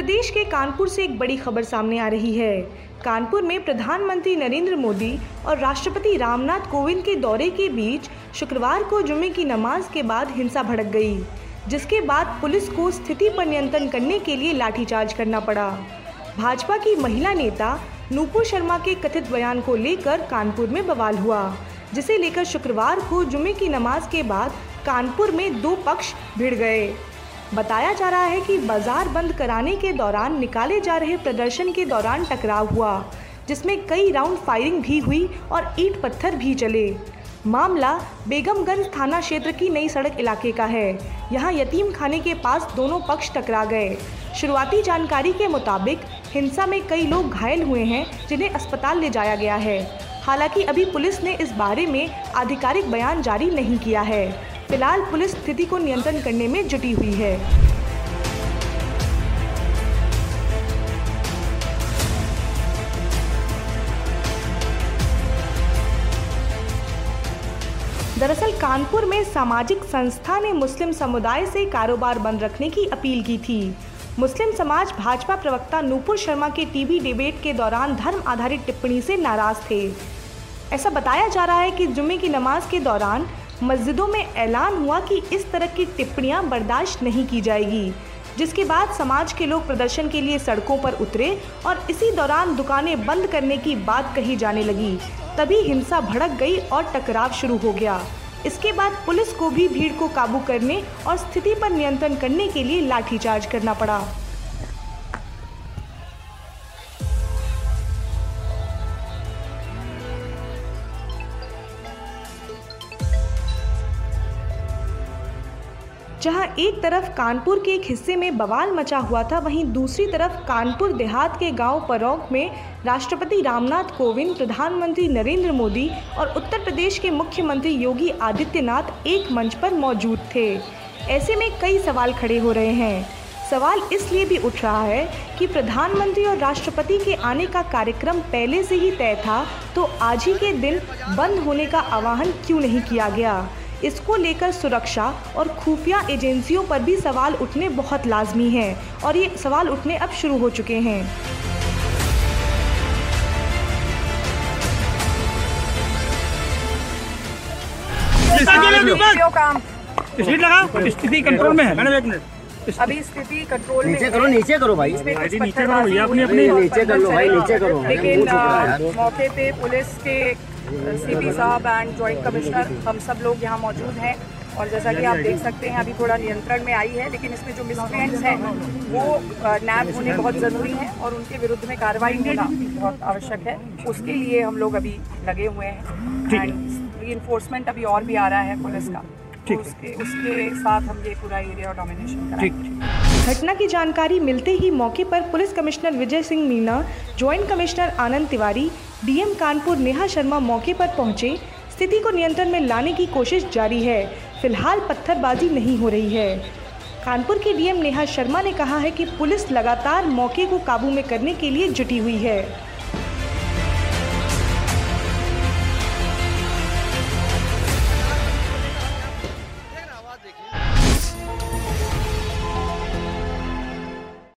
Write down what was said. प्रदेश के कानपुर से एक बड़ी खबर सामने आ रही है। कानपुर में प्रधानमंत्री नरेंद्र मोदी और राष्ट्रपति रामनाथ कोविंद के दौरे के बीच शुक्रवार को जुमे की नमाज के बाद हिंसा भड़क गई, जिसके बाद पुलिस को स्थिति पर नियंत्रण करने के लिए लाठीचार्ज करना पड़ा। भाजपा की महिला नेता नूपुर शर्मा के कथित बयान को लेकर कानपुर में बवाल हुआ, जिसे लेकर शुक्रवार को जुमे की नमाज के बाद कानपुर में दो पक्ष भिड़ गए। बताया जा रहा है कि बाजार बंद कराने के दौरान निकाले जा रहे प्रदर्शन के दौरान टकराव हुआ, जिसमें कई राउंड फायरिंग भी हुई और ईंट पत्थर भी चले। मामला बेगमगंज थाना क्षेत्र की नई सड़क इलाके का है। यहां यतीम खाने के पास दोनों पक्ष टकरा गए। शुरुआती जानकारी के मुताबिक हिंसा में कई लोग घायल हुए हैं, जिन्हें अस्पताल ले जाया गया है। हालांकि अभी पुलिस ने इस बारे में आधिकारिक बयान जारी नहीं किया है। फिलहाल पुलिस स्थिति को नियंत्रण करने में जुटी हुई है। दरअसल कानपुर में सामाजिक संस्था ने मुस्लिम समुदाय से कारोबार बंद रखने की अपील की थी। मुस्लिम समाज भाजपा प्रवक्ता नूपुर शर्मा के टीवी डिबेट के दौरान धर्म आधारित टिप्पणी से नाराज थे। ऐसा बताया जा रहा है कि जुमे की नमाज के दौरान मस्जिदों में ऐलान हुआ कि इस तरह की टिप्पणियां बर्दाश्त नहीं की जाएगी, जिसके बाद समाज के लोग प्रदर्शन के लिए सड़कों पर उतरे और इसी दौरान दुकानें बंद करने की बात कही जाने लगी। तभी हिंसा भड़क गई और टकराव शुरू हो गया। इसके बाद पुलिस को भी भीड़ को काबू करने और स्थिति पर नियंत्रण करने के लिए लाठीचार्ज करना पड़ा। जहां एक तरफ कानपुर के एक हिस्से में बवाल मचा हुआ था, वहीं दूसरी तरफ कानपुर देहात के गांव परोंक में राष्ट्रपति रामनाथ कोविंद, प्रधानमंत्री नरेंद्र मोदी और उत्तर प्रदेश के मुख्यमंत्री योगी आदित्यनाथ एक मंच पर मौजूद थे। ऐसे में कई सवाल खड़े हो रहे हैं। सवाल इसलिए भी उठ रहा है कि प्रधानमंत्री और राष्ट्रपति के आने का कार्यक्रम पहले से ही तय था, तो आज ही के दिन बंद होने का आह्वान क्यों नहीं किया गया। इसको लेकर सुरक्षा और खुफिया एजेंसियों पर भी सवाल उठने बहुत लाजमी हैं और ये सवाल उठने अब शुरू हो चुके हैं। स्थिति कंट्रोल में है। अभी स्थिति कंट्रोल में। नीचे करो भाई, नीचे करो भैया, अपने अपने नीचे कर लो भाई, नीचे करो। लेकिन मौके पे पुलिस के सीपी साहब एंड जॉइंट कमिश्नर हम सब लोग यहाँ मौजूद हैं और जैसा कि आप देख सकते हैं अभी थोड़ा नियंत्रण में आई है, लेकिन इसमें जो मिसक्रिएंट्स हैं वो नैब होने बहुत ज़रूरी हैं और उनके विरुद्ध में कार्रवाई होना बहुत आवश्यक है। उसके लिए हम लोग अभी लगे हुए हैं एंड रीइंफोर्समेंट अभी और भी आ रहा है पुलिस का, तो उसके साथ हम ये पूरा एरिया डोमिनेशन करेंगे। घटना की जानकारी मिलते ही मौके पर police commissioner Vijay Singh Meena, joint commissioner Anand Tiwari, DM Kanpur Neha Sharma मौके पर पहुंचे। स्थिति को नियंत्रण में लाने की कोशिश जारी है, फिलहाल पत्थरबाजी नहीं हो रही है। कानपुर की डीएम नेहा शर्मा ने कहा है कि पुलिस लगातार मौके को काबू में करने के लिए जुटी हुई है।